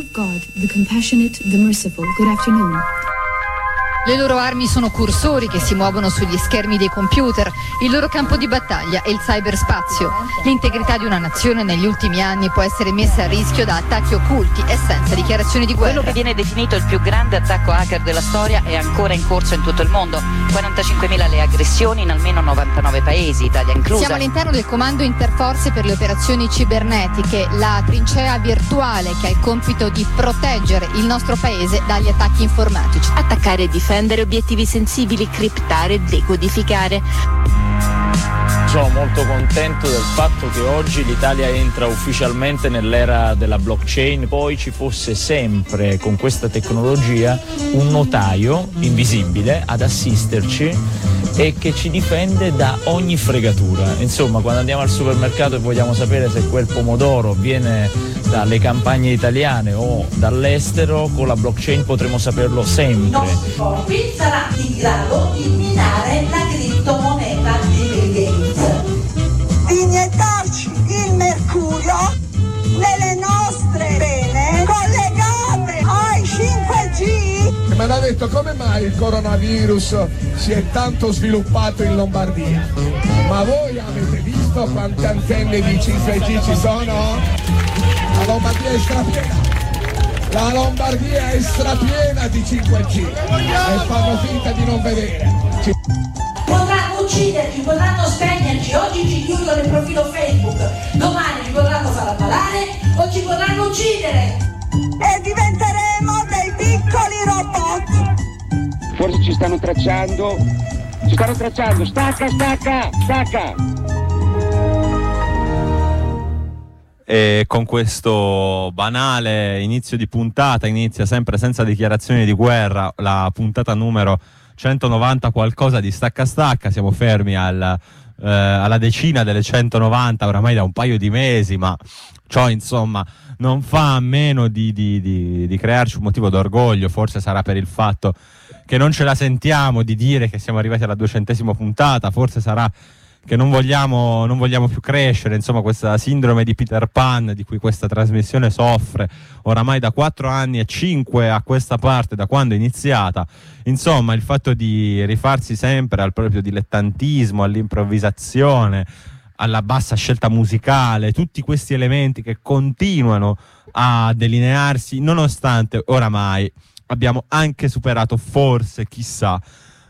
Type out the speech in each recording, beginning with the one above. of God, the compassionate, the merciful. Good afternoon. Le loro armi sono cursori che si muovono sugli schermi dei computer. Il loro campo di battaglia è il cyberspazio. L'integrità di una nazione negli ultimi anni può essere messa a rischio da attacchi occulti e senza dichiarazioni di guerra. Quello che viene definito il più grande attacco hacker della storia è ancora in corso in tutto il mondo. 45.000 le aggressioni in almeno 99 paesi, Italia inclusa. Siamo all'interno del Comando Interforze per le operazioni cibernetiche, la trincea virtuale che ha il compito di proteggere il nostro paese dagli attacchi informatici. Attaccare e difendere obiettivi sensibili, criptare, decodificare. Sono molto contento del fatto che oggi l'Italia entra ufficialmente nell'era della blockchain, poi ci fosse sempre con questa tecnologia un notaio invisibile ad assisterci e che ci difende da ogni fregatura. Insomma, quando andiamo al supermercato e vogliamo sapere se quel pomodoro viene dalle campagne italiane o dall'estero, con la blockchain potremo saperlo sempre. Il nostro scopo sarà in grado di minare la criptomoneta di Bill Gates, di iniettarci il mercurio nelle nostre vene collegate ai 5G. Me l'ha detto, come mai il coronavirus si è tanto sviluppato in Lombardia? Ma voi avete visto quante antenne di 5G ci sono? La Lombardia è strapiena, la Lombardia è strapiena di 5G e fanno finta di non vedere. Potranno ucciderci, potranno spegnerci, oggi ci chiudono il profilo Facebook, domani ci potranno far ammalare o ci potranno uccidere. E diventeremo dei piccoli robot. Forse ci stanno tracciando, stacca! E con questo banale inizio di puntata, inizia sempre senza dichiarazioni di guerra la puntata numero 190 qualcosa di Stacca Stacca. Siamo fermi alla decina delle 190 oramai da un paio di mesi, ma ciò insomma non fa a meno di crearci un motivo d'orgoglio. Forse sarà per il fatto che non ce la sentiamo di dire che siamo arrivati alla 200ª puntata, forse sarà che non vogliamo più crescere, insomma questa sindrome di Peter Pan di cui questa trasmissione soffre oramai da 4 anni e 5 a questa parte, da quando è iniziata. Insomma, il fatto di rifarsi sempre al proprio dilettantismo, all'improvvisazione, alla bassa scelta musicale, tutti questi elementi che continuano a delinearsi nonostante oramai abbiamo anche superato, forse, chissà,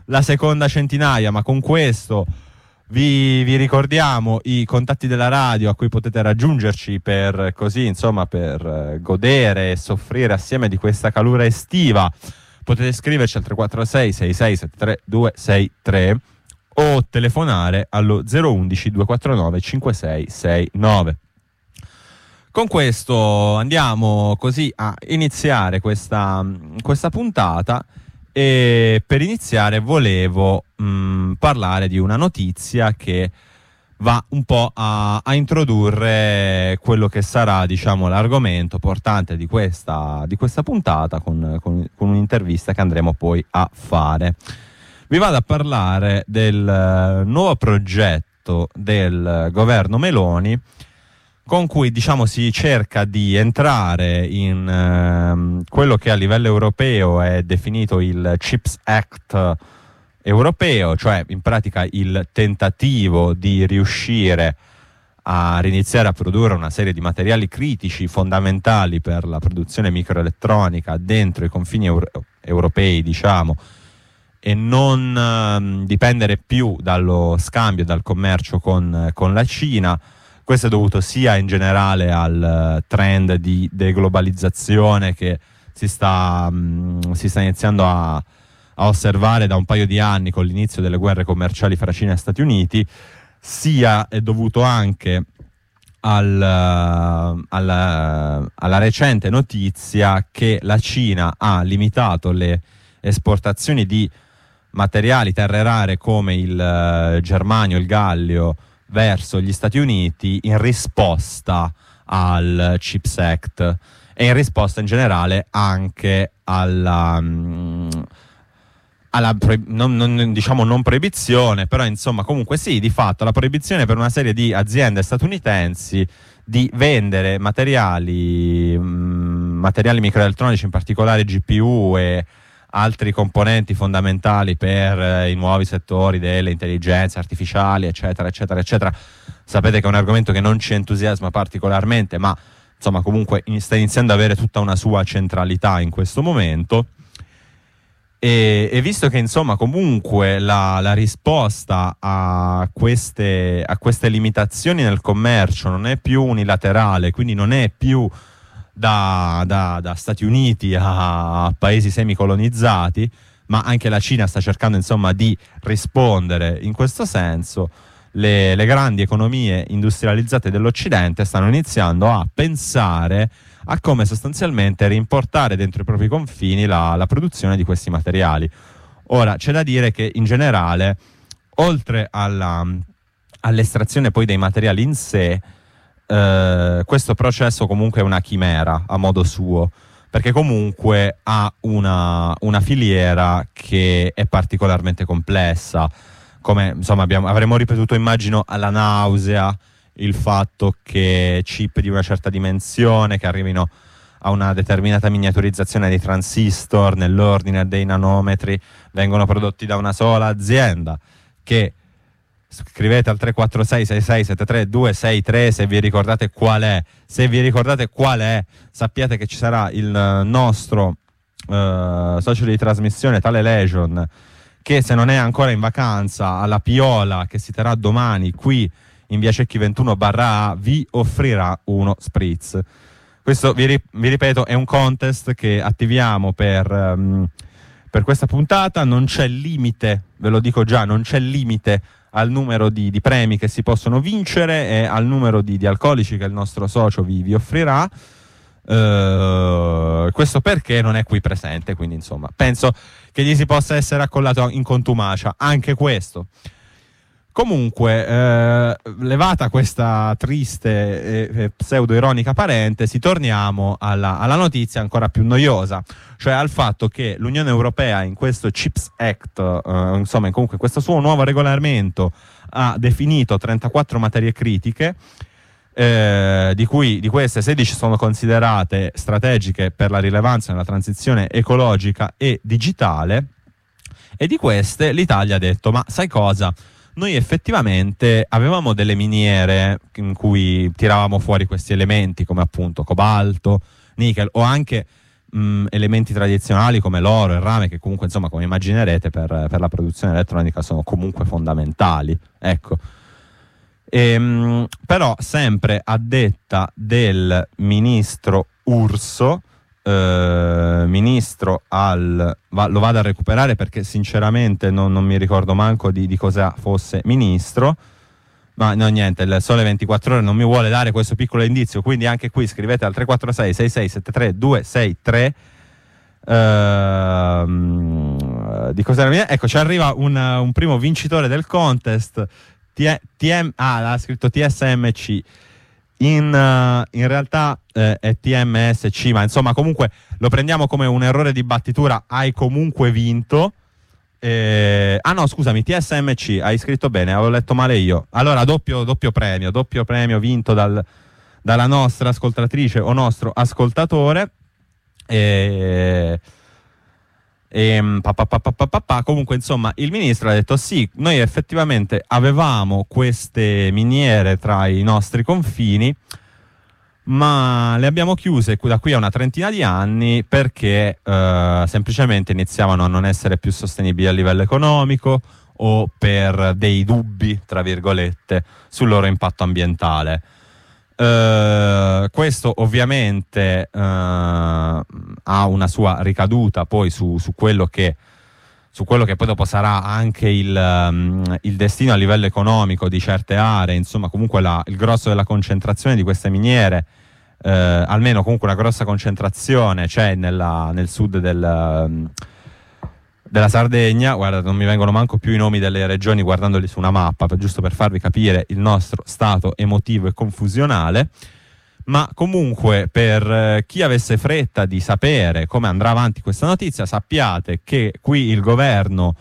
la seconda centinaia. Ma con questo vi ricordiamo i contatti della radio a cui potete raggiungerci per, così insomma, per godere e soffrire assieme di questa calura estiva. Potete scriverci al 346 6673 263 o telefonare allo 011 249 5669. Con questo andiamo così a iniziare questa puntata. E per iniziare volevo parlare di una notizia che va un po' a introdurre quello che sarà, diciamo, l'argomento portante di questa puntata con un'intervista che andremo poi a fare. Vi vado a parlare del nuovo progetto del governo Meloni con cui, diciamo, si cerca di entrare in quello che a livello europeo è definito il CHIPS Act europeo, cioè in pratica il tentativo di riuscire a riniziare a produrre una serie di materiali critici fondamentali per la produzione microelettronica dentro i confini europei, diciamo, e non dipendere più dallo scambio, dal commercio con la Cina. Questo è dovuto sia in generale al trend di deglobalizzazione che si sta iniziando a osservare da un paio di anni con l'inizio delle guerre commerciali fra Cina e Stati Uniti, sia è dovuto anche alla recente notizia che la Cina ha limitato le esportazioni di materiali terre rare come il germanio, il gallio, verso gli Stati Uniti in risposta al CHIPS Act e in risposta in generale anche alla proibizione, però insomma comunque sì, di fatto la proibizione per una serie di aziende statunitensi di vendere materiali materiali microelettronici, in particolare GPU e altri componenti fondamentali per i nuovi settori delle intelligenze artificiali, eccetera, eccetera, eccetera. Sapete che è un argomento che non ci entusiasma particolarmente, ma insomma comunque sta iniziando ad avere tutta una sua centralità in questo momento. E visto che insomma comunque la risposta a queste limitazioni nel commercio non è più unilaterale, quindi non è più da Stati Uniti a paesi semicolonizzati, ma anche la Cina sta cercando insomma di rispondere in questo senso, le grandi economie industrializzate dell'Occidente stanno iniziando a pensare a come sostanzialmente reimportare dentro i propri confini la produzione di questi materiali. Ora, c'è da dire che in generale, oltre all'estrazione poi dei materiali in sé, questo processo comunque è una chimera a modo suo, perché comunque ha una filiera che è particolarmente complessa, come insomma avremmo ripetuto immagino alla nausea il fatto che chip di una certa dimensione che arrivino a una determinata miniaturizzazione dei transistor nell'ordine dei nanometri vengono prodotti da una sola azienda, che scrivete al 346 66 73 263 se vi ricordate qual è. Se vi ricordate qual è, sappiate che ci sarà il nostro socio di trasmissione Tale Legion, che se non è ancora in vacanza alla Piola, che si terrà domani qui in via Cecchi 21/A, vi offrirà uno spritz. Questo, vi ripeto, è un contest che attiviamo per questa puntata. Non c'è limite, ve lo dico già, non c'è limite al numero di premi che si possono vincere e al numero di alcolici che il nostro socio vi offrirà. Questo perché non è qui presente, quindi insomma penso che gli si possa essere accollato in contumacia anche questo. Comunque, levata questa triste e pseudo-ironica parentesi, torniamo alla notizia ancora più noiosa, cioè al fatto che l'Unione Europea in questo CHIPS Act, insomma comunque questo suo nuovo regolamento, ha definito 34 materie critiche, di queste 16 sono considerate strategiche per la rilevanza nella transizione ecologica e digitale, e di queste l'Italia ha detto: ma sai cosa? Noi effettivamente avevamo delle miniere in cui tiravamo fuori questi elementi come appunto cobalto, nickel o anche elementi tradizionali come l'oro e il rame, che comunque insomma come immaginerete per la produzione elettronica sono comunque fondamentali, ecco. Però sempre a detta del ministro Urso, ministro lo vado a recuperare perché sinceramente non mi ricordo manco di cosa fosse ministro, ma no, niente, il Sole 24 Ore non mi vuole dare questo piccolo indizio, quindi anche qui scrivete al 346 66 73 263 di cosa era. Ecco, ci arriva un primo vincitore del contest. L'ha scritto TSMC, in realtà è TMSC, ma insomma comunque lo prendiamo come un errore di battitura. Hai comunque vinto. Ah no, scusami, TSMC, hai scritto bene, avevo letto male io. Allora doppio premio vinto dalla nostra ascoltatrice o nostro ascoltatore. Comunque insomma il ministro ha detto: sì, noi effettivamente avevamo queste miniere tra i nostri confini, ma le abbiamo chiuse da qui a una trentina di anni perché semplicemente iniziavano a non essere più sostenibili a livello economico o per dei dubbi, tra virgolette, sul loro impatto ambientale. Questo ovviamente ha una sua ricaduta poi su quello che poi dopo sarà anche il destino a livello economico di certe aree. Insomma comunque il grosso della concentrazione di queste miniere, almeno comunque una grossa concentrazione c'è nel sud della Sardegna. Guarda, non mi vengono manco più i nomi delle regioni guardandoli su una mappa, giusto per farvi capire il nostro stato emotivo e confusionale. Ma comunque, per chi avesse fretta di sapere come andrà avanti questa notizia, sappiate che qui il governo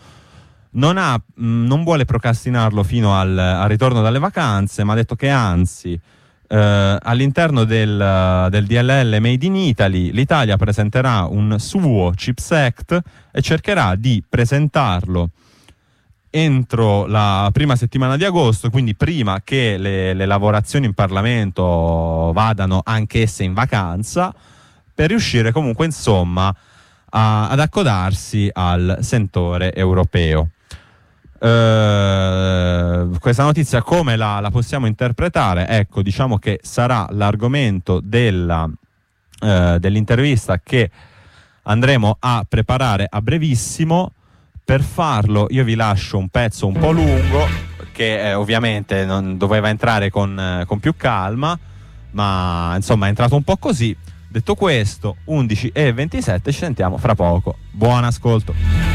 non vuole procrastinarlo fino al ritorno dalle vacanze, ma ha detto che anzi all'interno del DLL Made in Italy l'Italia presenterà un suo CHIPS Act e cercherà di presentarlo entro la prima settimana di agosto, quindi prima che le lavorazioni in Parlamento vadano anch'esse in vacanza, per riuscire comunque insomma ad accodarsi al sentore europeo. Questa notizia come la possiamo interpretare? Ecco, diciamo che sarà l'argomento dell'intervista che andremo a preparare a brevissimo. Per farlo io vi lascio un pezzo un po' lungo che ovviamente non doveva entrare con più calma, ma insomma è entrato un po' così. Detto questo, 11:27, ci sentiamo fra poco. Buon ascolto.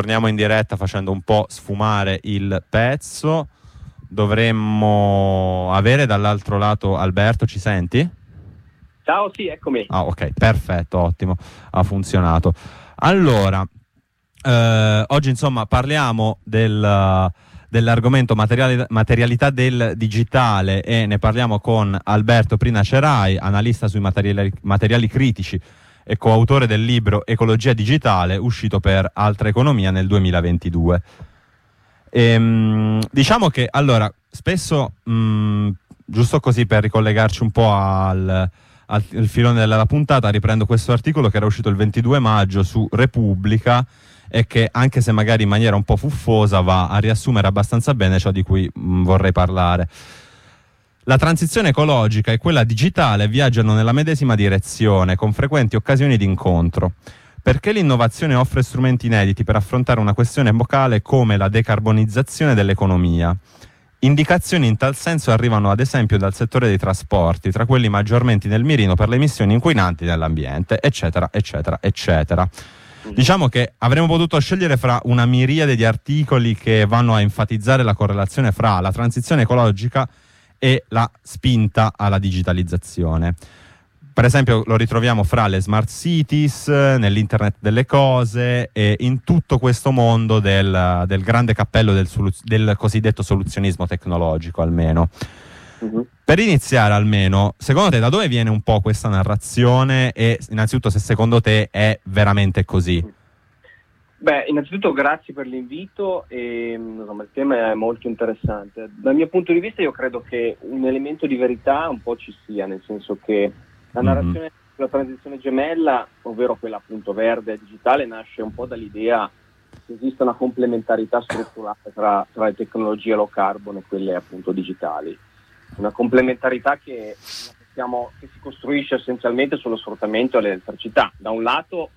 torniamo in diretta facendo un po' sfumare il pezzo. Dovremmo avere dall'altro lato Alberto, ci senti? Ciao, sì, eccomi. Ah, ok, perfetto, ottimo, ha funzionato. Allora, oggi insomma parliamo dell'argomento materialità del digitale e ne parliamo con Alberto Prina Cerai, analista sui materiali critici e coautore del libro Ecologia Digitale, uscito per Altra Economia nel 2022. Diciamo che allora spesso, giusto così per ricollegarci un po' al filone della puntata, riprendo questo articolo che era uscito il 22 maggio su Repubblica e che, anche se magari in maniera un po' fuffosa, va a riassumere abbastanza bene ciò di cui vorrei parlare. La transizione ecologica e quella digitale viaggiano nella medesima direzione, con frequenti occasioni di incontro. Perché l'innovazione offre strumenti inediti per affrontare una questione epocale come la decarbonizzazione dell'economia. Indicazioni in tal senso arrivano ad esempio dal settore dei trasporti, tra quelli maggiormente nel mirino per le emissioni inquinanti nell'ambiente, eccetera, eccetera, eccetera. Diciamo che avremmo potuto scegliere fra una miriade di articoli che vanno a enfatizzare la correlazione fra la transizione ecologica e la spinta alla digitalizzazione. Per esempio lo ritroviamo fra le smart cities, nell'internet delle cose e in tutto questo mondo del grande cappello del cosiddetto soluzionismo tecnologico, almeno. Per iniziare, almeno, secondo te da dove viene un po' questa narrazione e innanzitutto se secondo te è veramente così? Beh, innanzitutto grazie per l'invito, e il tema è molto interessante. Dal mio punto di vista io credo che un elemento di verità un po' ci sia, nel senso che la narrazione sulla transizione gemella, ovvero quella appunto verde e digitale, nasce un po' dall'idea che esista una complementarità strutturale tra le tecnologie low carbon e quelle appunto digitali. Una complementarità che si costruisce essenzialmente sullo sfruttamento dell'elettricità. Da un lato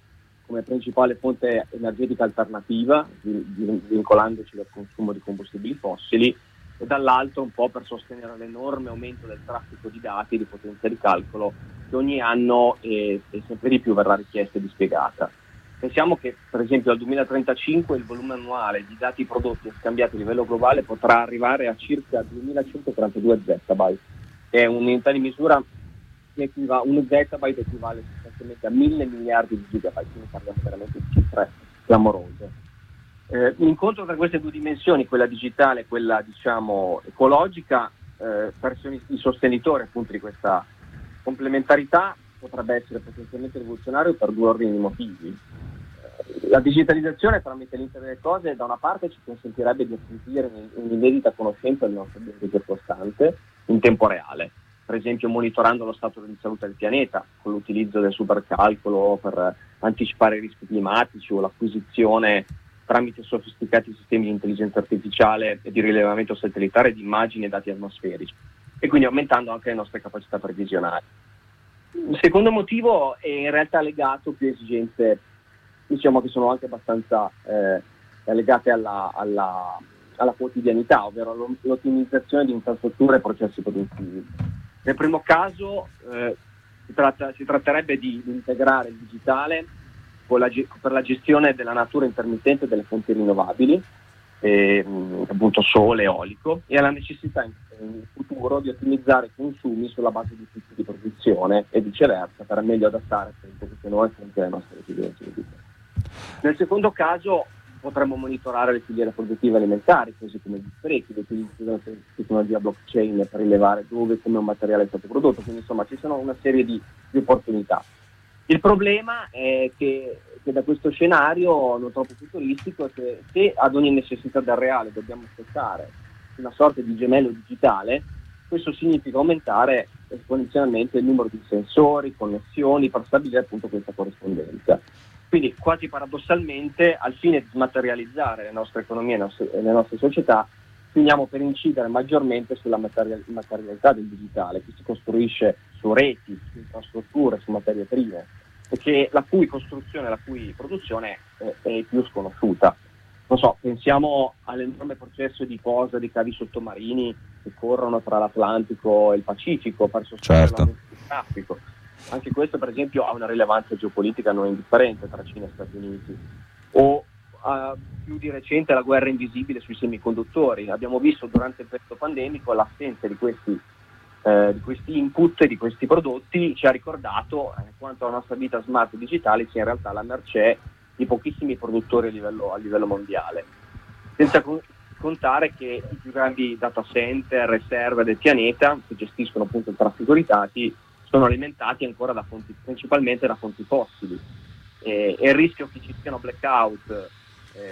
come principale fonte energetica alternativa, vincolandoci dal consumo di combustibili fossili, e dall'altro un po' per sostenere l'enorme aumento del traffico di dati e di potenza di calcolo che ogni anno e sempre di più verrà richiesta e dispiegata. Pensiamo che per esempio al 2035 il volume annuale di dati prodotti e scambiati a livello globale potrà arrivare a circa 2142 zettabyte, che è un'unità di misura che un zettabyte equivale sostanzialmente a 1000 miliardi di gigabyte, quindi parliamo veramente di cifre clamorose. L'incontro tra queste due dimensioni, quella digitale e quella diciamo ecologica, per i sostenitori appunto di questa complementarità potrebbe essere potenzialmente rivoluzionario per due ordini di motivi. La digitalizzazione tramite l'internet delle cose da una parte ci consentirebbe di acquisire un'inedita conoscenza del nostro ambiente circostante in tempo reale, per esempio monitorando lo stato di salute del pianeta con l'utilizzo del supercalcolo per anticipare i rischi climatici o l'acquisizione tramite sofisticati sistemi di intelligenza artificiale e di rilevamento satellitare di immagini e dati atmosferici, e quindi aumentando anche le nostre capacità previsionali. Il secondo motivo è in realtà legato più a esigenze, diciamo, che sono anche abbastanza legate alla quotidianità, ovvero all'ottimizzazione di infrastrutture e processi produttivi. Nel primo caso si tratterebbe di integrare il digitale per la gestione della natura intermittente delle fonti rinnovabili, appunto sole, eolico, e alla necessità in futuro di ottimizzare i consumi sulla base di cicli di produzione e viceversa per meglio adattare queste nuove fonti alle nostre esigenze. Nel secondo caso potremmo monitorare le filiere produttive alimentari, così come gli sprechi, l'utilizzo della tecnologia blockchain per rilevare dove e come un materiale è stato prodotto, quindi insomma ci sono una serie di opportunità. Il problema è che da questo scenario non troppo futuristico è che se ad ogni necessità del reale dobbiamo aspettare una sorta di gemello digitale, questo significa aumentare esponenzialmente il numero di sensori, connessioni per stabilire appunto questa corrispondenza. Quindi quasi paradossalmente, al fine di smaterializzare le nostre economie e le nostre società, finiamo per incidere maggiormente sulla materialità del digitale, che si costruisce su reti, su infrastrutture, su materie prime, perché la cui costruzione, la cui produzione è più sconosciuta. Non so, pensiamo all'enorme processo di posa di cavi sottomarini che corrono tra l'Atlantico e il Pacifico per sostenere il traffico. Anche questo, per esempio, ha una rilevanza geopolitica non indifferente tra Cina e Stati Uniti. O più di recente la guerra invisibile sui semiconduttori. Abbiamo visto durante il periodo pandemico l'assenza di questi input e di questi prodotti ci ha ricordato quanto la nostra vita smart e digitale sia in realtà alla mercé di pochissimi produttori a livello mondiale, senza contare che i più grandi data center e server del pianeta, che gestiscono appunto il traffico di dati, sono alimentati ancora principalmente da fonti fossili, e il rischio che ci siano blackout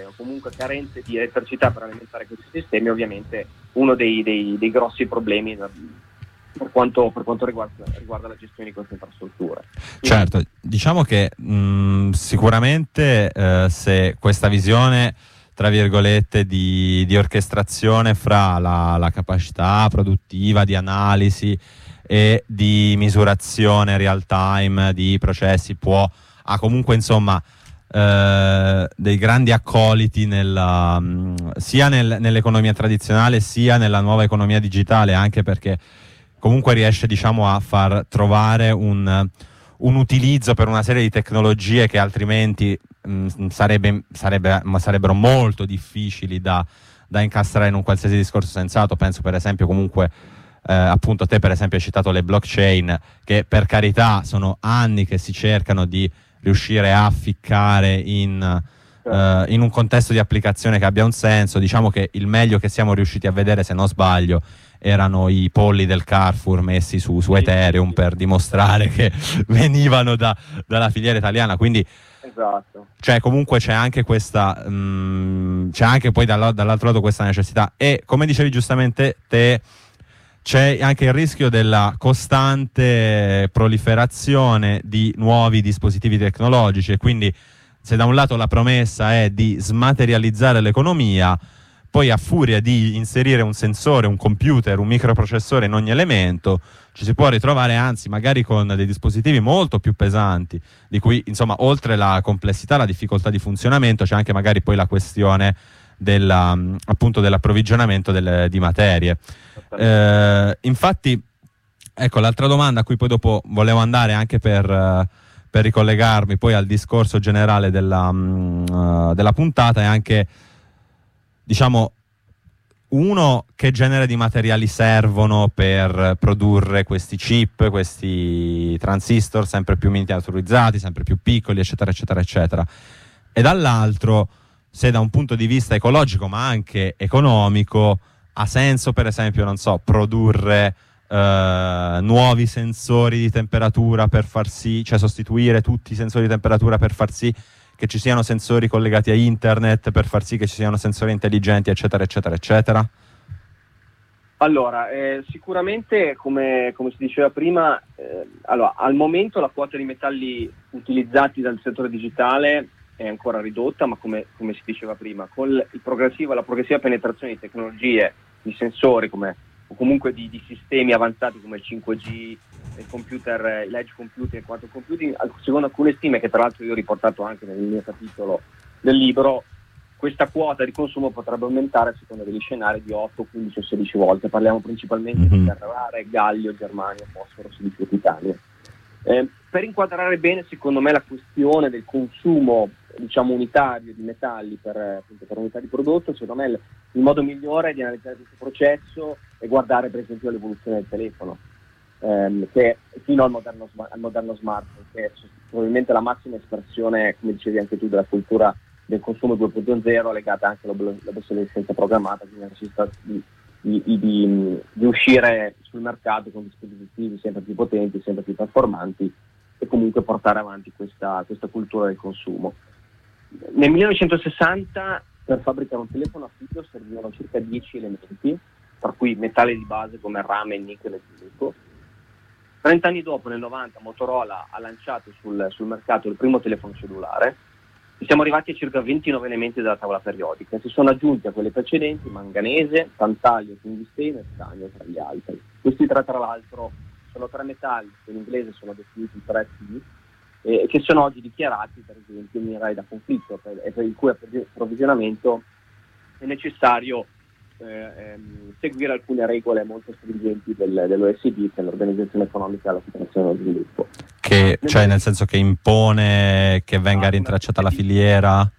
o comunque carenze di elettricità per alimentare questi sistemi è ovviamente uno dei grossi problemi per quanto riguarda la gestione di queste infrastrutture. Certo, diciamo che sicuramente se questa visione tra virgolette di orchestrazione fra la capacità produttiva di analisi e di misurazione real time di processi ha comunque insomma dei grandi accoliti nell'economia tradizionale sia nella nuova economia digitale, anche perché comunque riesce diciamo a far trovare un utilizzo per una serie di tecnologie che altrimenti sarebbero molto difficili da incastrare in un qualsiasi discorso sensato. Penso per esempio comunque appunto te per esempio hai citato le blockchain, che per carità sono anni che si cercano di riuscire a ficcare in un contesto di applicazione che abbia un senso. Diciamo che il meglio che siamo riusciti a vedere, se non sbaglio, erano i polli del Carrefour messi su Ethereum per dimostrare che venivano dalla filiera italiana, quindi esatto. Cioè comunque c'è anche questa c'è anche poi dall'altro lato questa necessità, e come dicevi giustamente te c'è anche il rischio della costante proliferazione di nuovi dispositivi tecnologici, e quindi se da un lato la promessa è di smaterializzare l'economia, poi a furia di inserire un sensore, un computer, un microprocessore in ogni elemento, ci si può ritrovare anzi magari con dei dispositivi molto più pesanti, di cui insomma oltre la complessità, la difficoltà di funzionamento, c'è anche magari poi la questione appunto dell'approvvigionamento di materie. Infatti ecco l'altra domanda a cui poi dopo volevo andare, anche per ricollegarmi poi al discorso generale della puntata, è anche diciamo uno, che genere di materiali servono per produrre questi chip, questi transistor sempre più miniaturizzati, sempre più piccoli, eccetera eccetera eccetera, e dall'altro se da un punto di vista ecologico ma anche economico ha senso per esempio, non so, produrre nuovi sensori di temperatura per far sì, cioè sostituire tutti i sensori di temperatura per far sì che ci siano sensori collegati a internet, per far sì che ci siano sensori intelligenti, eccetera, eccetera, eccetera? Allora, sicuramente, come si diceva prima, allora, al momento la quota di metalli utilizzati dal settore digitale è ancora ridotta, ma come si diceva prima, con la progressiva penetrazione di tecnologie, di sensori, o comunque di sistemi avanzati come il 5G, il computer, l'edge computing e quanto computing, secondo alcune stime che tra l'altro io ho riportato anche nel mio capitolo del libro, questa quota di consumo potrebbe aumentare secondo degli scenari di 8, 15 o 16 volte. Parliamo principalmente di terre rare, gallio, germanio, fosforo, silizio e titanio. Per inquadrare bene secondo me la questione del consumo diciamo unitario di metalli per unità di prodotto, secondo me il modo migliore di analizzare questo processo è guardare per esempio l'evoluzione del telefono, che fino al moderno smartphone, che è probabilmente la massima espressione, come dicevi anche tu, della cultura del consumo 2.0, legata anche all'obsolescenza programmata, quindi alla necessità di uscire sul mercato con dispositivi sempre più potenti, sempre più performanti, e comunque portare avanti questa cultura del consumo. Nel 1960 per fabbricare un telefono a filo servivano circa 10 elementi, tra cui metalli di base come rame, nichel e zinco. 30 anni dopo, nel 90, Motorola ha lanciato sul mercato il primo telefono cellulare, e siamo arrivati a circa 29 elementi della tavola periodica. Si sono aggiunti a quelli precedenti manganese, tantalio, tungsteno e stagno tra gli altri. Questi tre tra l'altro sono tre metalli che in inglese sono definiti 3C, che sono oggi dichiarati per esempio minerali da conflitto, e per il cui approvvigionamento è necessario seguire alcune regole molto stringenti dell'OSD, che è l'Organizzazione Economica della Cooperazione e dello Sviluppo, che cioè nel senso che impone che venga rintracciata la filiera.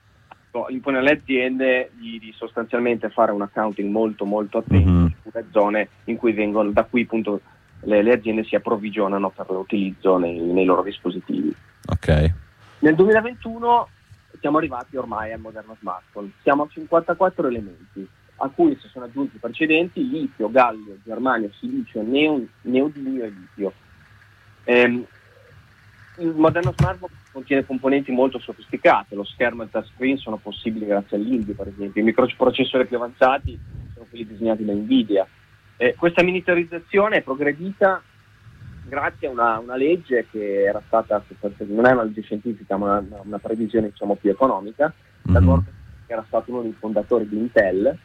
impone alle aziende di sostanzialmente fare un accounting molto molto attento sulle zone in cui vengono, da cui appunto le aziende si approvvigionano per l'utilizzo nei loro dispositivi. Ok. Nel 2021 siamo arrivati ormai al moderno smartphone, siamo a 54 elementi, a cui si sono aggiunti i precedenti: litio, gallio, germanio, silicio, neodimio e litio. Il moderno smartphone contiene componenti molto sofisticati, lo schermo e il touchscreen sono possibili grazie all'InDi, per esempio, i microprocessori più avanzati sono quelli disegnati da Nvidia. Questa miniaturizzazione è progredita grazie a una legge che era stata, non è una legge scientifica, ma una previsione diciamo più economica, che era stato uno dei fondatori di Intel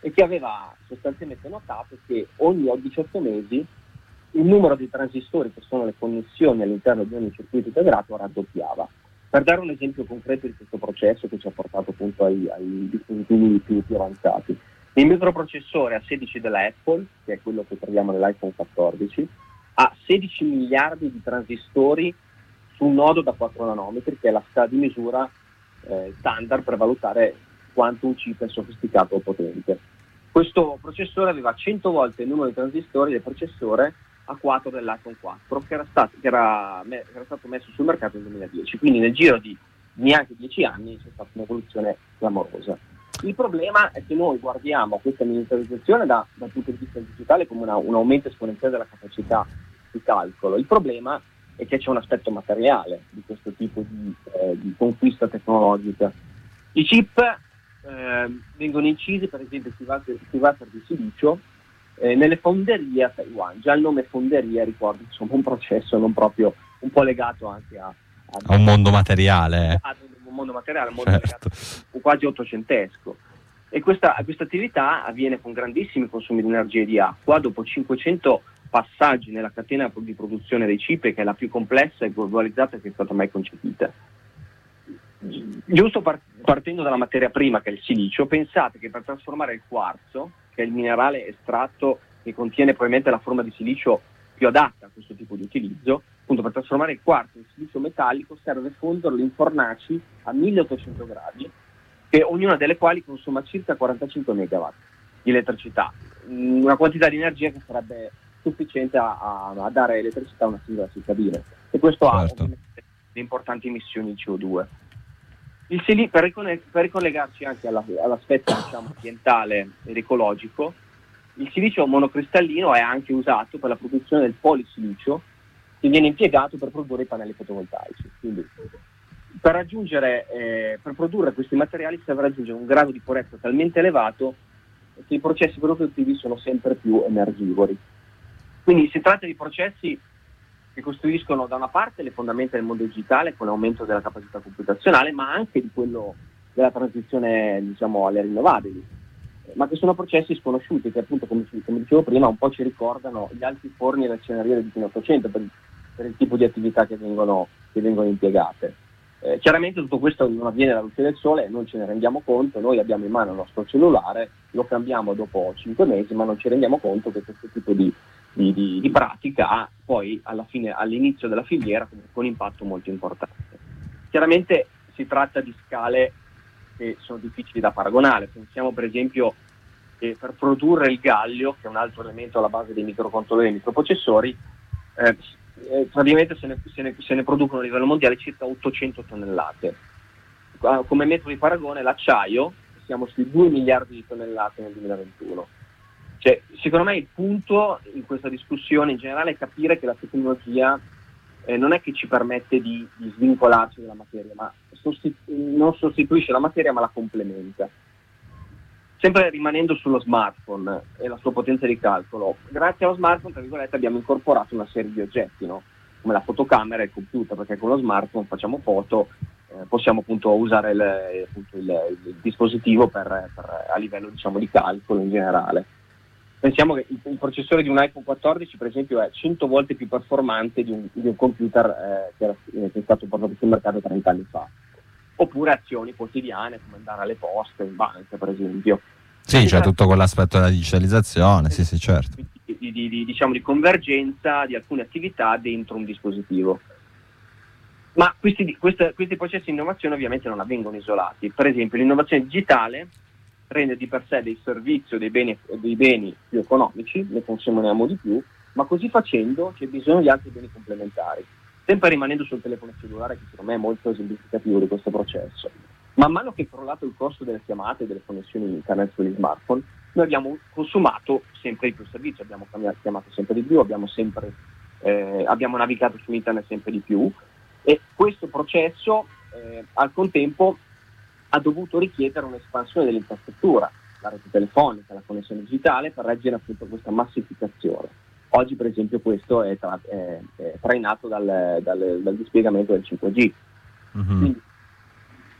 e che aveva sostanzialmente notato che ogni 18 mesi il numero di transistori, che sono le connessioni all'interno di ogni circuito integrato, raddoppiava. Per dare un esempio concreto di questo processo che ci ha portato appunto ai dispositivi più avanzati, il microprocessore A16 della Apple, che è quello che troviamo nell'iPhone 14, ha 16 miliardi di transistori su un nodo da 4 nanometri, che è la scala di misura standard per valutare quanto un chip è sofisticato o potente. Questo processore aveva 100 volte il numero di transistori del processore A4 dell'iPhone 4 che era stato messo sul mercato nel 2010, quindi nel giro di neanche 10 anni c'è stata un'evoluzione clamorosa. Il problema è che noi guardiamo questa miniaturizzazione dal punto di vista digitale come un aumento esponenziale della capacità di calcolo. Il problema è che c'è un aspetto materiale di questo tipo di conquista tecnologica. I chip vengono incisi, per esempio, sui wafer di silicio nelle fonderie a Taiwan. Già il nome fonderia ricorda insomma un processo non proprio, un po' legato anche a un mondo materiale, molto legato, quasi ottocentesco, e questa attività avviene con grandissimi consumi di energia e di acqua. Dopo 500 passaggi nella catena di produzione dei chip, che è la più complessa e globalizzata che è stata mai concepita. Giusto partendo dalla materia prima, che è il silicio, pensate che per trasformare il quarzo, che è il minerale estratto che contiene probabilmente la forma di silicio più adatta a questo tipo di utilizzo, appunto per trasformare il quarzo in silicio metallico serve fonderlo in fornaci a 1800 gradi, che ognuna delle quali consuma circa 45 megawatt di elettricità, una quantità di energia che sarebbe sufficiente a dare elettricità a una singola cittadina, e questo ha ovviamente le importanti emissioni di CO2. Per ricollegarci anche all'aspetto diciamo, ambientale ed ecologico, il silicio monocristallino è anche usato per la produzione del polisilicio, che viene impiegato per produrre i pannelli fotovoltaici. Quindi, per produrre questi materiali serve raggiungere un grado di purezza talmente elevato che i processi produttivi sono sempre più energivori. Quindi si tratta di processi che costruiscono da una parte le fondamenta del mondo digitale con l'aumento della capacità computazionale, ma anche di quello della transizione diciamo alle rinnovabili, ma che sono processi sconosciuti, che appunto come dicevo prima un po' ci ricordano gli alti forni e le acciaierie del 1800 per il tipo di attività che vengono impiegate. Chiaramente tutto questo non avviene alla luce del sole, noi ce ne rendiamo conto, noi abbiamo in mano il nostro cellulare, lo cambiamo dopo 5 mesi, ma non ci rendiamo conto che questo tipo di pratica poi alla fine, all'inizio della filiera, con impatto molto importante. Chiaramente si tratta di scale che sono difficili da paragonare. Pensiamo per esempio che per produrre il gallio, che è un altro elemento alla base dei microcontrollori e dei microprocessori, praticamente se ne producono a livello mondiale circa 800 tonnellate. Come metodo di paragone l'acciaio, siamo sui 2 miliardi di tonnellate nel 2021. Cioè, secondo me il punto in questa discussione in generale è capire che la tecnologia non è che ci permette di svincolarci dalla materia, ma non sostituisce la materia ma la complementa. Sempre rimanendo sullo smartphone e la sua potenza di calcolo, grazie allo smartphone tra virgolette abbiamo incorporato una serie di oggetti, no? Come la fotocamera e il computer, perché con lo smartphone facciamo foto, possiamo appunto usare il dispositivo a livello diciamo di calcolo in generale. Pensiamo che il processore di un iPhone 14 per esempio è 100 volte più performante di un computer che è stato portato sul mercato 30 anni fa. Oppure azioni quotidiane come andare alle poste, in banca per esempio. Sì, c'è tutto quell'aspetto della digitalizzazione, sì certo. Diciamo di convergenza di alcune attività dentro un dispositivo. Ma questi processi di innovazione ovviamente non avvengono isolati. Per esempio, l'innovazione digitale rende di per sé dei servizi o dei beni più economici, ne consumiamo di più, ma così facendo c'è bisogno di altri beni complementari. Sempre rimanendo sul telefono cellulare, che secondo me è molto esemplificativo di questo processo. Man mano che è crollato il costo delle chiamate e delle connessioni internet sugli smartphone, noi abbiamo consumato sempre di più servizi, abbiamo chiamato sempre di più, abbiamo navigato su internet sempre di più, e questo processo al contempo ha dovuto richiedere un'espansione dell'infrastruttura, la rete telefonica, la connessione digitale, per reggere appunto questa massificazione. Oggi per esempio questo è trainato dal dispiegamento del 5G. Mm-hmm. Quindi,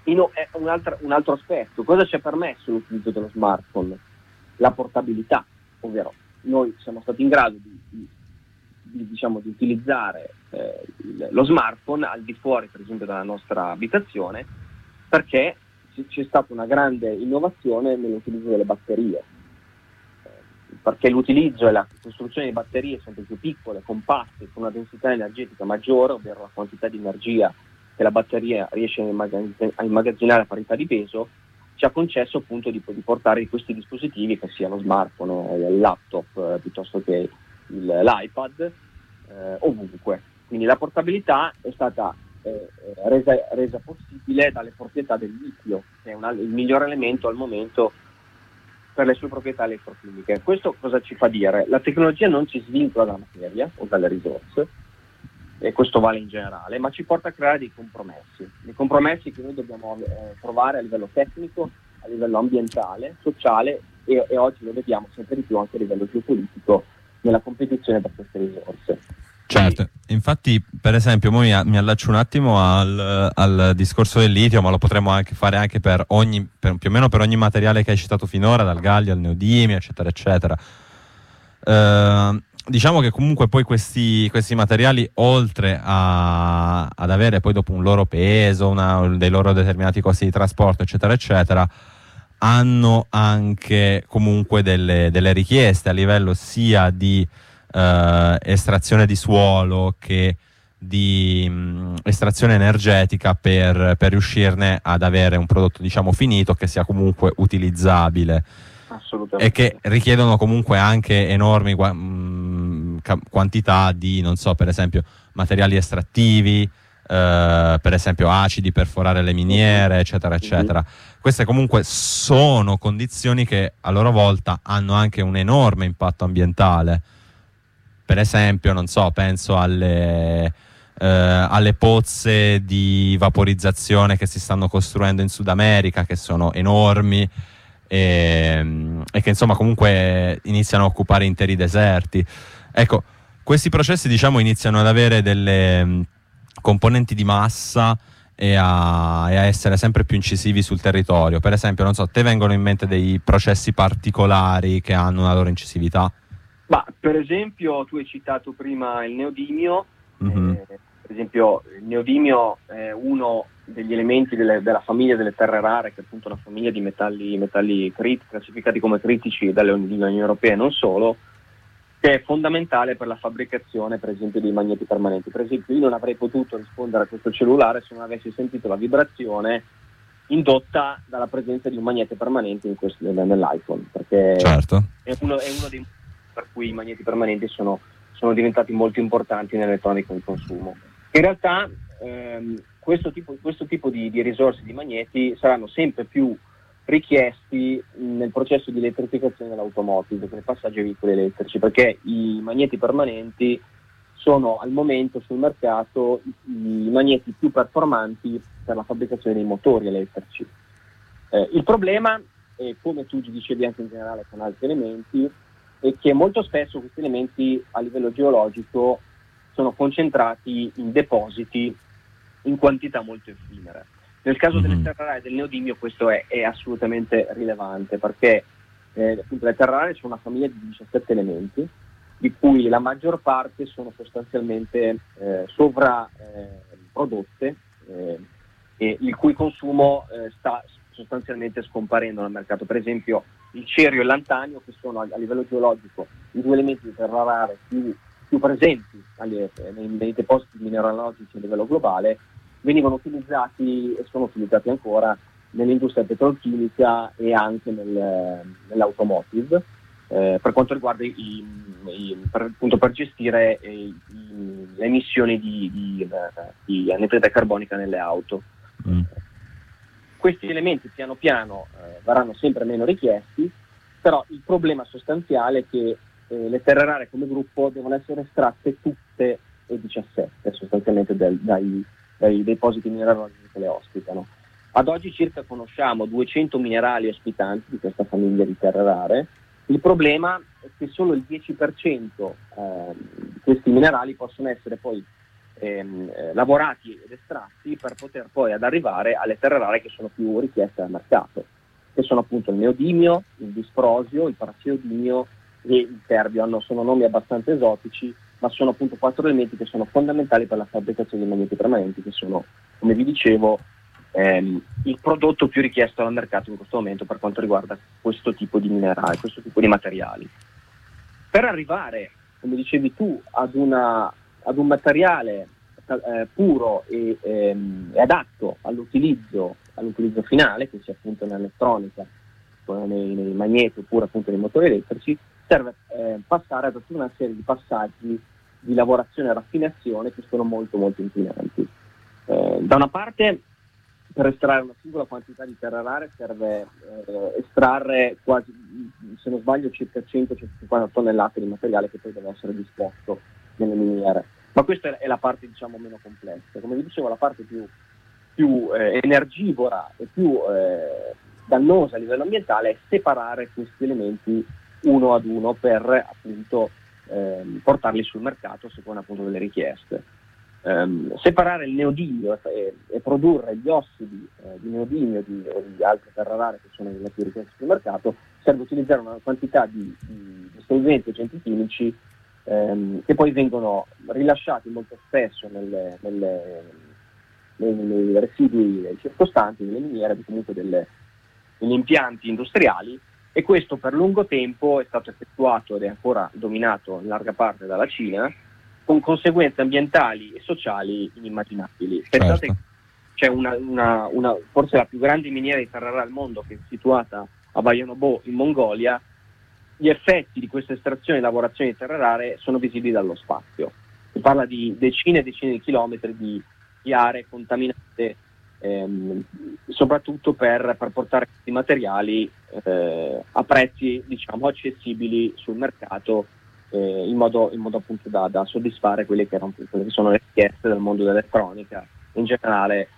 è un altro aspetto. Cosa ci ha permesso l'utilizzo dello smartphone? La portabilità, ovvero noi siamo stati in grado di utilizzare lo smartphone al di fuori per esempio della nostra abitazione, perché c'è stata una grande innovazione nell'utilizzo delle batterie, perché l'utilizzo e la costruzione di batterie sempre più piccole, compatte, con una densità energetica maggiore, ovvero la quantità di energia che la batteria riesce a immagazzinare a parità di peso, ci ha concesso appunto di portare questi dispositivi, che siano smartphone, il laptop piuttosto che l'iPad, ovunque. Quindi la portabilità è stata resa possibile dalle proprietà del litio, che è il miglior elemento al momento per le sue proprietà elettrochimiche. Questo cosa ci fa dire? La tecnologia non ci svincola dalla materia o dalle risorse, e questo vale in generale, ma ci porta a creare dei compromessi che noi dobbiamo trovare a livello tecnico, a livello ambientale, sociale e oggi lo vediamo sempre di più anche a livello geopolitico nella competizione per queste risorse. Certo, infatti per esempio mi allaccio un attimo al discorso del litio, ma lo potremmo anche fare anche più o meno per ogni materiale che hai citato finora, dal gallio al neodimio eccetera eccetera. Diciamo che comunque poi questi materiali, oltre ad avere poi dopo un loro peso, dei loro determinati costi di trasporto eccetera eccetera, hanno anche comunque delle richieste a livello sia di estrazione di suolo che di estrazione energetica per riuscirne ad avere un prodotto diciamo finito che sia comunque utilizzabile. E che richiedono comunque anche enormi quantità di, non so, per esempio materiali estrattivi, per esempio acidi per forare le miniere eccetera eccetera. Queste comunque sono condizioni che a loro volta hanno anche un enorme impatto ambientale. Per esempio, non so, penso alle pozze di vaporizzazione che si stanno costruendo in Sud America, che sono enormi e che insomma comunque iniziano a occupare interi deserti. Ecco, questi processi diciamo iniziano ad avere delle componenti di massa e a essere sempre più incisivi sul territorio. Per esempio, non so, a te vengono in mente dei processi particolari che hanno una loro incisività? Ma per esempio tu hai citato prima il neodimio. Mm-hmm. Per esempio il neodimio è uno degli elementi della famiglia delle terre rare, che è appunto una famiglia di metalli classificati come critici dall'Unione Europea e non solo, che è fondamentale per la fabbricazione per esempio dei magneti permanenti. Per esempio io non avrei potuto rispondere a questo cellulare se non avessi sentito la vibrazione indotta dalla presenza di un magnete permanente nell'iPhone, perché certo. è uno dei motivi per cui i magneti permanenti sono diventati molto importanti nell'elettronica di consumo. In realtà questo tipo di risorse, di magneti, saranno sempre più richiesti nel processo di elettrificazione dell'automotive, per il passaggio ai veicoli elettrici, perché i magneti permanenti sono al momento sul mercato i magneti più performanti per la fabbricazione dei motori elettrici. Il problema, come tu dicevi anche in generale con altri elementi, è che molto spesso questi elementi a livello geologico sono concentrati in depositi in quantità molto effimere. Nel caso delle terre rare e del neodimio questo è assolutamente rilevante, perché appunto le terre rare sono una famiglia di 17 elementi, di cui la maggior parte sono sostanzialmente sovraprodotte, e il cui consumo sta sostanzialmente scomparendo dal mercato. Per esempio il cerio e l'antanio, che sono a livello geologico i due elementi di terra rare più presenti nei depositi mineralogici a livello globale, venivano utilizzati e sono utilizzati ancora nell'industria petrolchimica e anche nell'automotive, per quanto riguarda per gestire le emissioni di anidride carbonica nelle auto. Questi elementi piano piano verranno sempre meno richiesti, però il problema sostanziale è che le terre rare come gruppo devono essere estratte tutte e 17 sostanzialmente dai depositi mineralogici che le ospitano. Ad oggi circa conosciamo 200 minerali ospitanti di questa famiglia di terre rare. Il problema è che solo il 10% di questi minerali possono essere poi lavorati ed estratti per poter poi ad arrivare alle terre rare che sono più richieste al mercato, che sono appunto il neodimio, il disprosio, il praseodimio e il terbio. Sono nomi abbastanza esotici, ma sono appunto quattro elementi che sono fondamentali per la fabbricazione di magneti permanenti, che sono, come vi dicevo, il prodotto più richiesto al mercato in questo momento per quanto riguarda questo tipo di minerali, questo tipo di materiali. Per arrivare, come dicevi tu, ad un materiale puro e adatto all'utilizzo finale, che sia appunto nell'elettronica, nei magneti oppure appunto nei motori elettrici, serve passare ad tutta una serie di passaggi di lavorazione e raffinazione che sono molto molto inquinanti. Da una parte, per estrarre una singola quantità di terra rare serve estrarre quasi, se non sbaglio, circa 150 tonnellate di materiale che poi deve essere disposto nelle miniere. Ma questa è la parte, diciamo, meno complessa. Come vi dicevo, la parte più energivora e più dannosa a livello ambientale è separare questi elementi uno ad uno per appunto portarli sul mercato secondo appunto delle richieste. Separare il neodimio e produrre gli ossidi di neodimio o di altre terre rare che sono le più richieste sul mercato, serve utilizzare una quantità di solventi e agenti chimici che poi vengono rilasciati molto spesso nei residui circostanti, nelle miniere, comunque negli impianti industriali, e questo per lungo tempo è stato effettuato ed è ancora dominato in larga parte dalla Cina, con conseguenze ambientali e sociali inimmaginabili. Pensate, c'è forse la più grande miniera di terra rara al mondo, che è situata a Bayan Obo in Mongolia. Gli effetti di questa estrazione e lavorazione di terre rare sono visibili dallo spazio. Si parla di decine e decine di chilometri di aree contaminate, soprattutto per portare questi materiali a prezzi, diciamo, accessibili sul mercato, in modo appunto da soddisfare quelle che sono le richieste del mondo dell'elettronica in generale,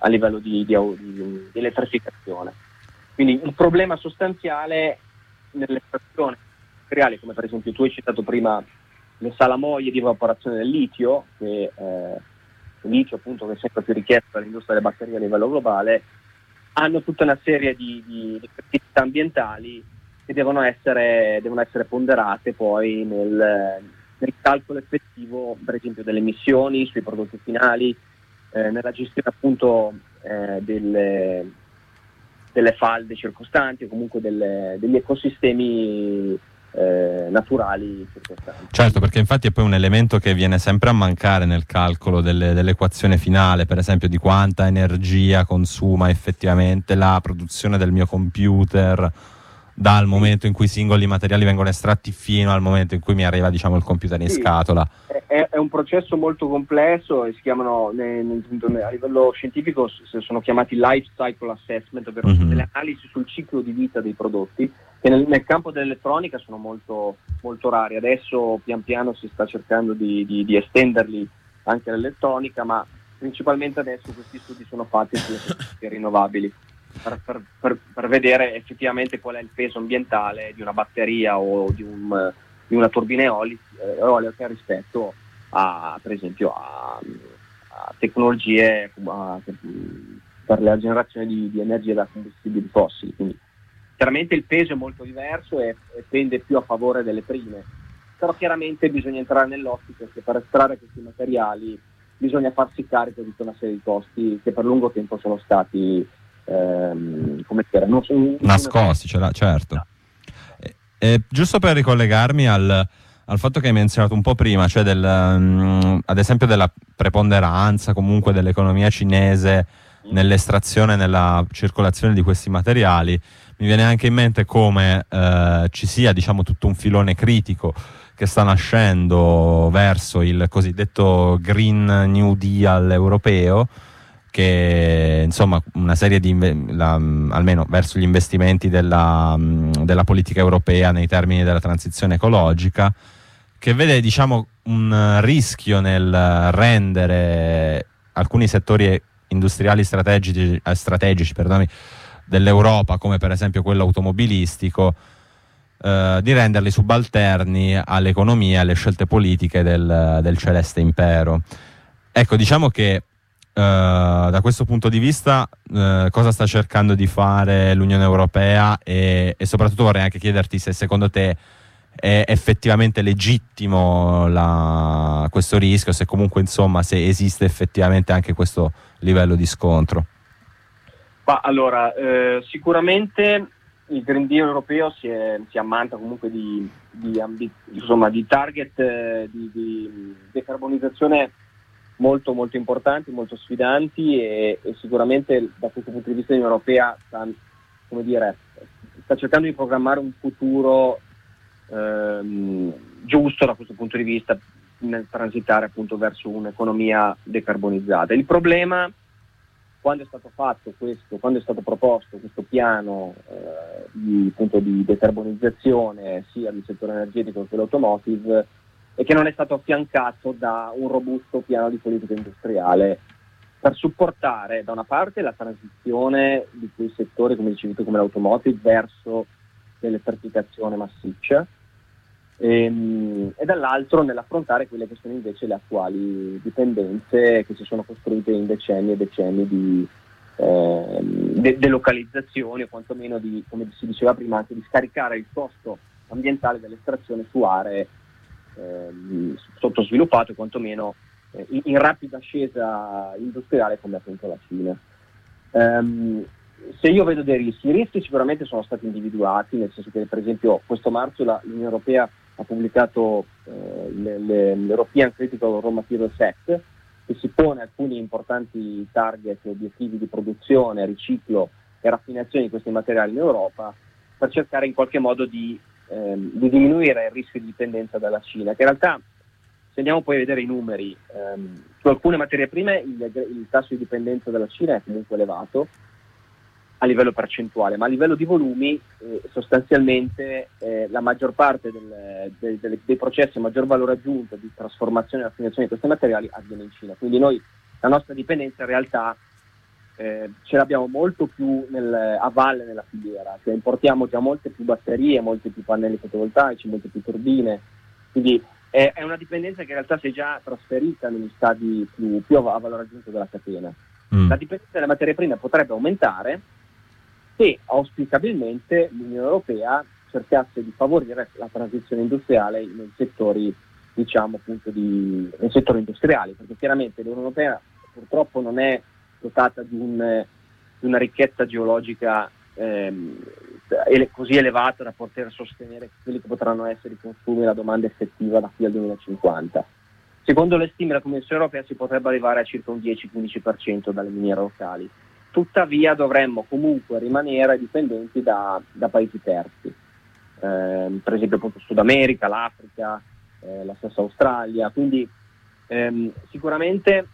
a livello di elettrificazione. Quindi il problema sostanziale nell'estrazione di materiali, come per esempio tu hai citato prima le salamoie di evaporazione del litio, il litio appunto che è sempre più richiesto dall'industria delle batterie a livello globale, hanno tutta una serie di criticità ambientali che devono essere ponderate poi nel calcolo effettivo, per esempio, delle emissioni sui prodotti finali, nella gestione appunto delle falde circostanti o comunque degli ecosistemi naturali circostanti. Certo, perché infatti è poi un elemento che viene sempre a mancare nel calcolo dell'equazione finale, per esempio di quanta energia consuma effettivamente la produzione del mio computer dal momento in cui i singoli materiali vengono estratti fino al momento in cui mi arriva, diciamo, il computer in scatola. È un processo molto complesso e si chiamano, a livello scientifico, sono chiamati life cycle assessment, ovvero delle analisi sul ciclo di vita dei prodotti, che nel campo dell'elettronica sono molto, molto rari. Adesso pian piano si sta cercando di estenderli anche all'elettronica, ma principalmente adesso questi studi sono fatti sulle energie rinnovabili. Per vedere effettivamente qual è il peso ambientale di una batteria o di una turbina eolica rispetto a, per esempio, a tecnologie per la generazione di energia da combustibili fossili. Quindi chiaramente il peso è molto diverso e tende più a favore delle prime, però chiaramente bisogna entrare nell'ottica che per estrarre questi materiali bisogna farsi carico di tutta una serie di costi che per lungo tempo sono stati nascosti, certo. Giusto per ricollegarmi al al fatto che hai menzionato un po' prima, cioè del, ad esempio della preponderanza comunque dell'economia cinese nell'estrazione e nella circolazione di questi materiali, mi viene anche in mente come ci sia, diciamo, tutto un filone critico che sta nascendo verso il cosiddetto Green New Deal europeo, che insomma una serie di almeno verso gli investimenti della politica europea nei termini della transizione ecologica, che vede, diciamo, un rischio nel rendere alcuni settori industriali strategici dell'Europa, come per esempio quello automobilistico, di renderli subalterni all'economia e alle scelte politiche del celeste impero. Ecco, diciamo che da questo punto di vista cosa sta cercando di fare l'Unione Europea, e soprattutto vorrei anche chiederti se secondo te è effettivamente legittimo questo rischio, se comunque, insomma, se esiste effettivamente anche questo livello di scontro. Ma allora, sicuramente il Green Deal europeo si ammanta comunque di target di decarbonizzazione molto molto importanti, molto sfidanti, e sicuramente da questo punto di vista l'Unione Europea sta, come dire, sta cercando di programmare un futuro giusto da questo punto di vista, nel transitare appunto verso un'economia decarbonizzata. Il problema, quando è stato fatto questo, quando è stato proposto questo piano di decarbonizzazione sia del settore energetico che dell'automotive, e che non è stato affiancato da un robusto piano di politica industriale per supportare da una parte la transizione di quei settori, come dicevi tu, come l'automotive, verso l'elettrificazione massiccia, e dall'altro nell'affrontare quelle che sono invece le attuali dipendenze che si sono costruite in decenni e decenni di delocalizzazioni, o quantomeno di, come si diceva prima, anche di scaricare il costo ambientale dell'estrazione su aree sottosviluppato, quantomeno in rapida ascesa industriale, come appunto la Cina. Se io vedo dei rischi, i rischi sicuramente sono stati individuati, nel senso che per esempio questo marzo l'Unione Europea ha pubblicato l'European Critical Raw Materials Act, che si pone alcuni importanti target e obiettivi di produzione, riciclo e raffinazione di questi materiali in Europa, per cercare in qualche modo di diminuire il rischio di dipendenza dalla Cina, che in realtà, se andiamo poi a vedere i numeri, su alcune materie prime il tasso di dipendenza dalla Cina è comunque elevato a livello percentuale, ma a livello di volumi sostanzialmente la maggior parte dei processi a maggior valore aggiunto di trasformazione e raffinazione di questi materiali avviene in Cina, quindi noi la nostra dipendenza in realtà ce l'abbiamo molto più a valle nella filiera, cioè importiamo già molte più batterie, molti più pannelli fotovoltaici, molte più turbine, quindi è una dipendenza che in realtà si è già trasferita negli stadi più a valore aggiunto della catena. La dipendenza delle materie prime potrebbe aumentare se auspicabilmente l'Unione Europea cercasse di favorire la transizione industriale nei settori, diciamo appunto, nei settori industriali, perché chiaramente l'Unione Europea purtroppo non è dotata di una ricchezza geologica così elevata da poter sostenere quelli che potranno essere i consumi e la domanda effettiva da qui al 2050. Secondo le stime della Commissione Europea si potrebbe arrivare a circa un 10-15% dalle miniere locali. Tuttavia dovremmo comunque rimanere dipendenti da paesi terzi, per esempio appunto Sud America, l'Africa, la stessa Australia, quindi sicuramente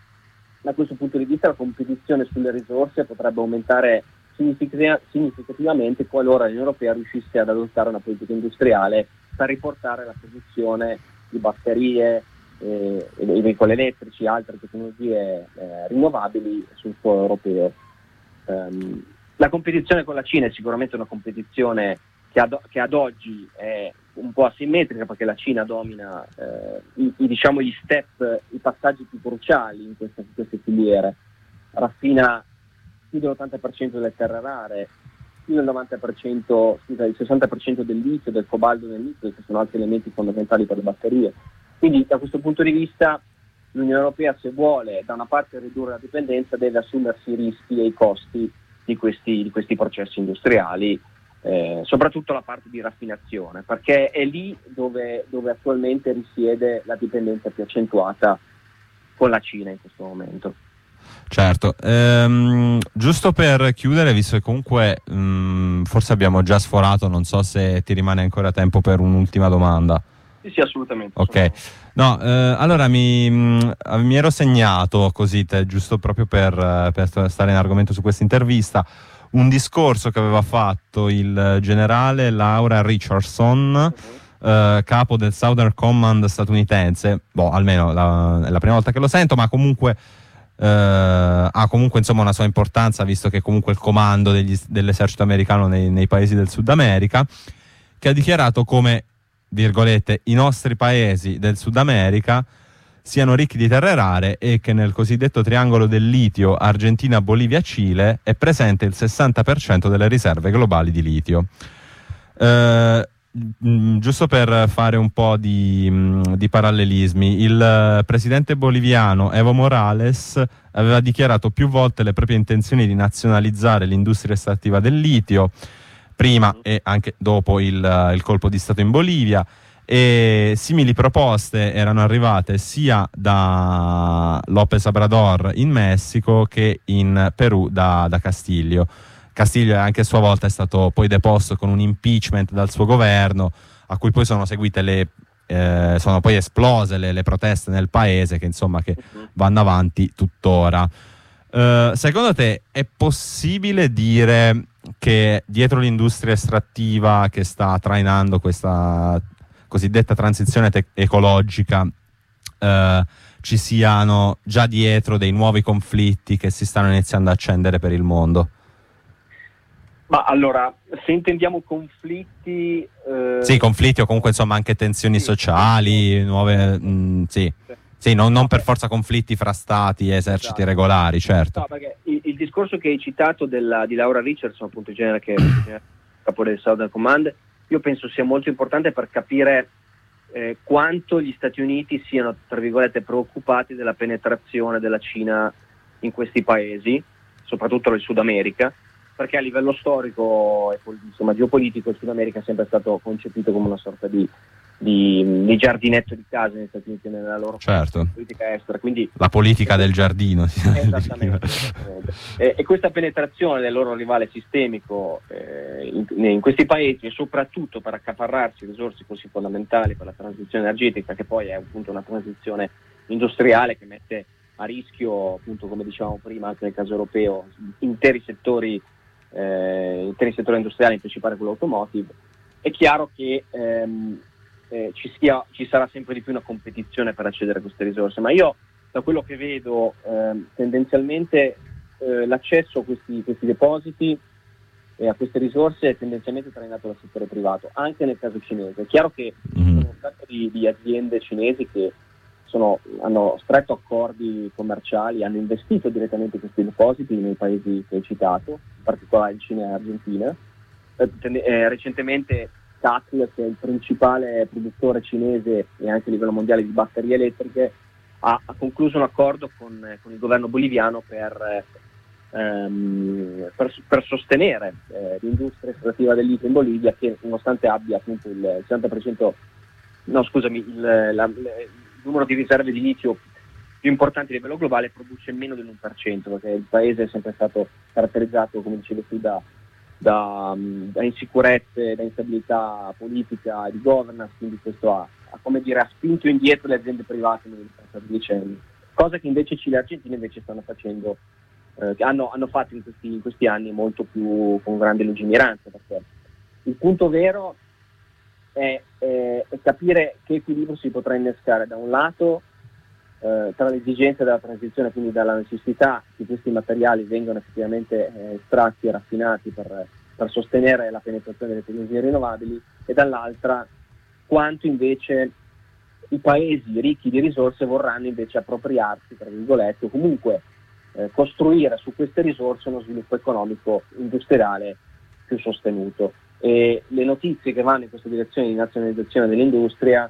da questo punto di vista la competizione sulle risorse potrebbe aumentare significativamente qualora l'Unione Europea riuscisse ad adottare una politica industriale per riportare la produzione di batterie e veicoli elettrici e altre tecnologie rinnovabili sul suolo europeo. La competizione con la Cina è sicuramente una competizione che ad oggi è un po' asimmetrica, perché la Cina domina diciamo gli step, i passaggi più cruciali in queste filiere, raffina più dell'80% delle terre rare, più del 90%, scusa, il 60% del litio, del cobalto nel litio, che sono altri elementi fondamentali per le batterie. Quindi da questo punto di vista l'Unione Europea, se vuole da una parte ridurre la dipendenza, deve assumersi i rischi e i costi di questi processi industriali, soprattutto la parte di raffinazione, perché è lì dove attualmente risiede la dipendenza più accentuata con la Cina in questo momento. Certo, giusto per chiudere, visto che comunque forse abbiamo già sforato, non so se ti rimane ancora tempo per un'ultima domanda. Sì, assolutamente. Ok, no, allora mi ero segnato così, giusto proprio per stare in argomento su questa intervista, un discorso che aveva fatto il generale Laura Richardson, capo del Southern Command statunitense. Boh, almeno è la prima volta che lo sento, ma comunque ha comunque insomma una sua importanza, visto che comunque il comando dell'esercito americano nei paesi del Sud America, che ha dichiarato come, virgolette, i nostri paesi del Sud America siano ricchi di terre rare e che nel cosiddetto triangolo del litio Argentina, Bolivia, Cile è presente il 60% delle riserve globali di litio. Giusto per fare un po' di parallelismi, il presidente boliviano Evo Morales aveva dichiarato più volte le proprie intenzioni di nazionalizzare l'industria estrattiva del litio, prima e anche dopo il colpo di Stato in Bolivia, e simili proposte erano arrivate sia da López Obrador in Messico che in Perù da Castillo. Castillo anche a sua volta è stato poi deposto con un impeachment dal suo governo, a cui poi sono seguite sono poi esplose le proteste nel paese, che insomma che vanno avanti tuttora. Secondo te è possibile dire che dietro l'industria estrattiva che sta trainando questa cosiddetta transizione ecologica ci siano già dietro dei nuovi conflitti che si stanno iniziando a accendere per il mondo? Ma allora, se intendiamo conflitti... Sì, conflitti o comunque insomma anche tensioni sociali, nuove... sì. Sì, non per forza conflitti fra stati e eserciti regolari, certo. No, perché il discorso che hai citato di Laura Richardson, appunto il genere che è capo del Southern Command, io penso sia molto importante per capire quanto gli Stati Uniti siano, tra virgolette, preoccupati della penetrazione della Cina in questi paesi, soprattutto nel Sud America, perché a livello storico e insomma geopolitico il Sud America è sempre stato concepito come una sorta di giardinetto di casa negli Stati Uniti, nella loro politica estera, quindi la politica del giardino, sì. Esattamente, esattamente. E questa penetrazione del loro rivale sistemico in questi paesi, soprattutto per accaparrarsi risorse così fondamentali per la transizione energetica, che poi è appunto una transizione industriale che mette a rischio, appunto come dicevamo prima anche nel caso europeo, interi settori industriali, in principale quello automotive. È chiaro che ci sarà sempre di più una competizione per accedere a queste risorse, ma io da quello che vedo tendenzialmente l'accesso a questi depositi e a queste risorse è tendenzialmente trainato dal settore privato, anche nel caso cinese. È chiaro che sono un sacco di aziende cinesi che hanno stretto accordi commerciali, hanno investito direttamente questi depositi nei paesi che hai citato, in particolare in Cina e Argentina. Recentemente CATL, che è il principale produttore cinese e anche a livello mondiale di batterie elettriche, ha concluso un accordo con il governo boliviano per sostenere l'industria estrattiva del litio in Bolivia, che nonostante abbia appunto il 60%, no scusami, il numero di riserve di litio più importanti a livello globale, produce meno dell'1%, perché il paese è sempre stato caratterizzato, come dicevi tu, da insicurezze, da instabilità politica e di governance, quindi questo ha spinto indietro le aziende private negli ultimi decenni, cosa che invece Cile e Argentina invece stanno facendo, hanno fatto in questi anni molto più con grande lungimiranza, perché il punto vero è capire che equilibrio si potrà innescare da un lato tra l'esigenza della transizione, quindi dalla necessità che questi materiali vengano effettivamente estratti e raffinati per sostenere la penetrazione delle energie rinnovabili, e dall'altra quanto invece i paesi ricchi di risorse vorranno invece appropriarsi, tra virgolette, o comunque costruire su queste risorse uno sviluppo economico industriale più sostenuto. E le notizie che vanno in questa direzione di nazionalizzazione dell'industria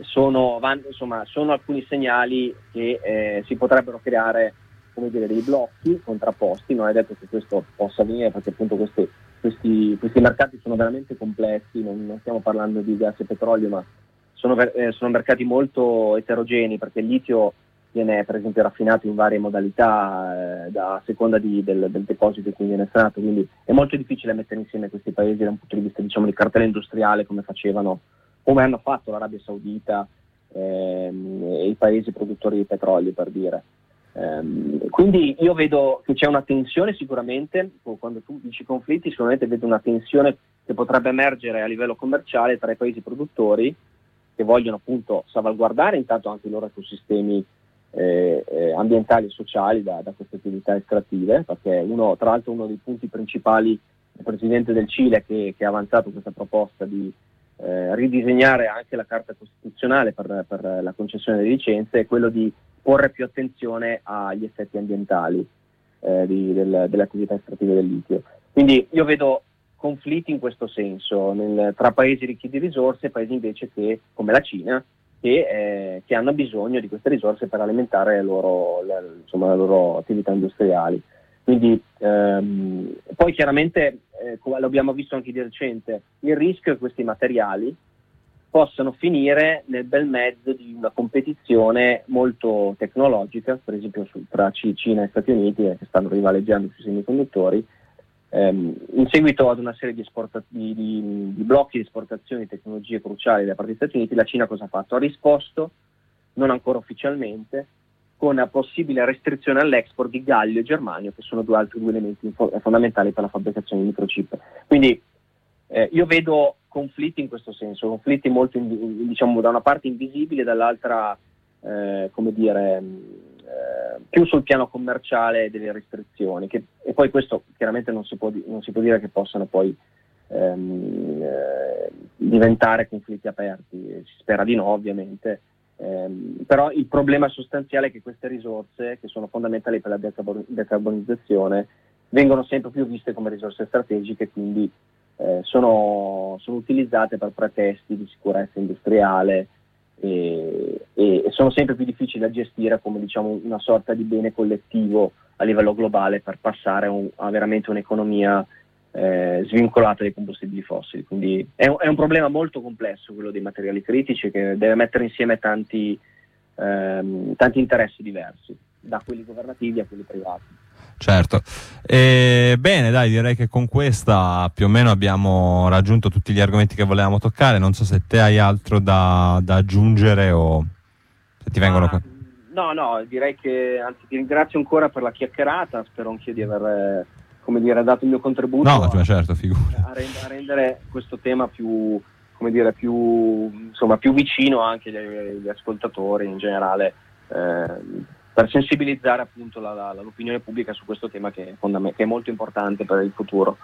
sono alcuni segnali che si potrebbero creare, come dire, dei blocchi contrapposti. Non è detto che questo possa avvenire, perché appunto questi questi mercati sono veramente complessi, non stiamo parlando di gas e petrolio, ma sono mercati molto eterogenei, perché il litio viene per esempio raffinato in varie modalità a seconda del deposito in cui viene estratto, quindi è molto difficile mettere insieme questi paesi da un punto di vista, diciamo, di cartella industriale, come hanno fatto l'Arabia Saudita e i paesi produttori di petrolio, per dire. Quindi io vedo che c'è una tensione, sicuramente, quando tu dici conflitti, sicuramente vedo una tensione che potrebbe emergere a livello commerciale tra i paesi produttori, che vogliono appunto salvaguardare intanto anche i loro ecosistemi ambientali e sociali da queste attività estrattive, perché tra l'altro uno dei punti principali del Presidente del Cile, che ha avanzato questa proposta di ridisegnare anche la carta costituzionale per la concessione delle licenze, è quello di porre più attenzione agli effetti ambientali delle attività estrattive del litio. Quindi io vedo conflitti in questo senso tra paesi ricchi di risorse e paesi invece come la Cina, che hanno bisogno di queste risorse per alimentare le loro attività industriali. Quindi poi chiaramente, come l'abbiamo visto anche di recente, il rischio è che questi materiali possano finire nel bel mezzo di una competizione molto tecnologica, per esempio tra Cina e Stati Uniti, che stanno rivaleggiando sui semiconduttori, in seguito ad una serie di blocchi di esportazione di tecnologie cruciali da parte degli Stati Uniti. La Cina cosa ha fatto? Ha risposto, non ancora ufficialmente, con una possibile restrizione all'export di gallio e germanio, che sono altri due elementi fondamentali per la fabbricazione di microchip. Quindi io vedo conflitti in questo senso, conflitti molto, diciamo, da una parte invisibili e dall'altra, più sul piano commerciale delle restrizioni, e poi questo chiaramente non si può dire che possano poi diventare conflitti aperti, si spera di no ovviamente, però il problema sostanziale è che queste risorse, che sono fondamentali per la decarbonizzazione, vengono sempre più viste come risorse strategiche, quindi sono utilizzate per pretesti di sicurezza industriale e sono sempre più difficili da gestire come, diciamo, una sorta di bene collettivo a livello globale, per passare a veramente un'economia svincolata dai combustibili fossili. Quindi è un problema molto complesso quello dei materiali critici, che deve mettere insieme tanti interessi diversi, da quelli governativi a quelli privati. Certo, bene, dai, direi che con questa più o meno abbiamo raggiunto tutti gli argomenti che volevamo toccare. Non so se te hai altro da aggiungere o se ti vengono... No, direi che, anzi, ti ringrazio ancora per la chiacchierata, spero anch'io di aver, dato il mio contributo a rendere questo tema più, più vicino anche agli ascoltatori in generale, per sensibilizzare appunto l'opinione pubblica su questo tema, che è molto importante per il futuro.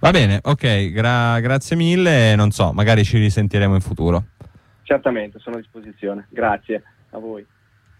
Va bene, ok, grazie mille, non so, magari ci risentiremo in futuro. Certamente, sono a disposizione, grazie a voi.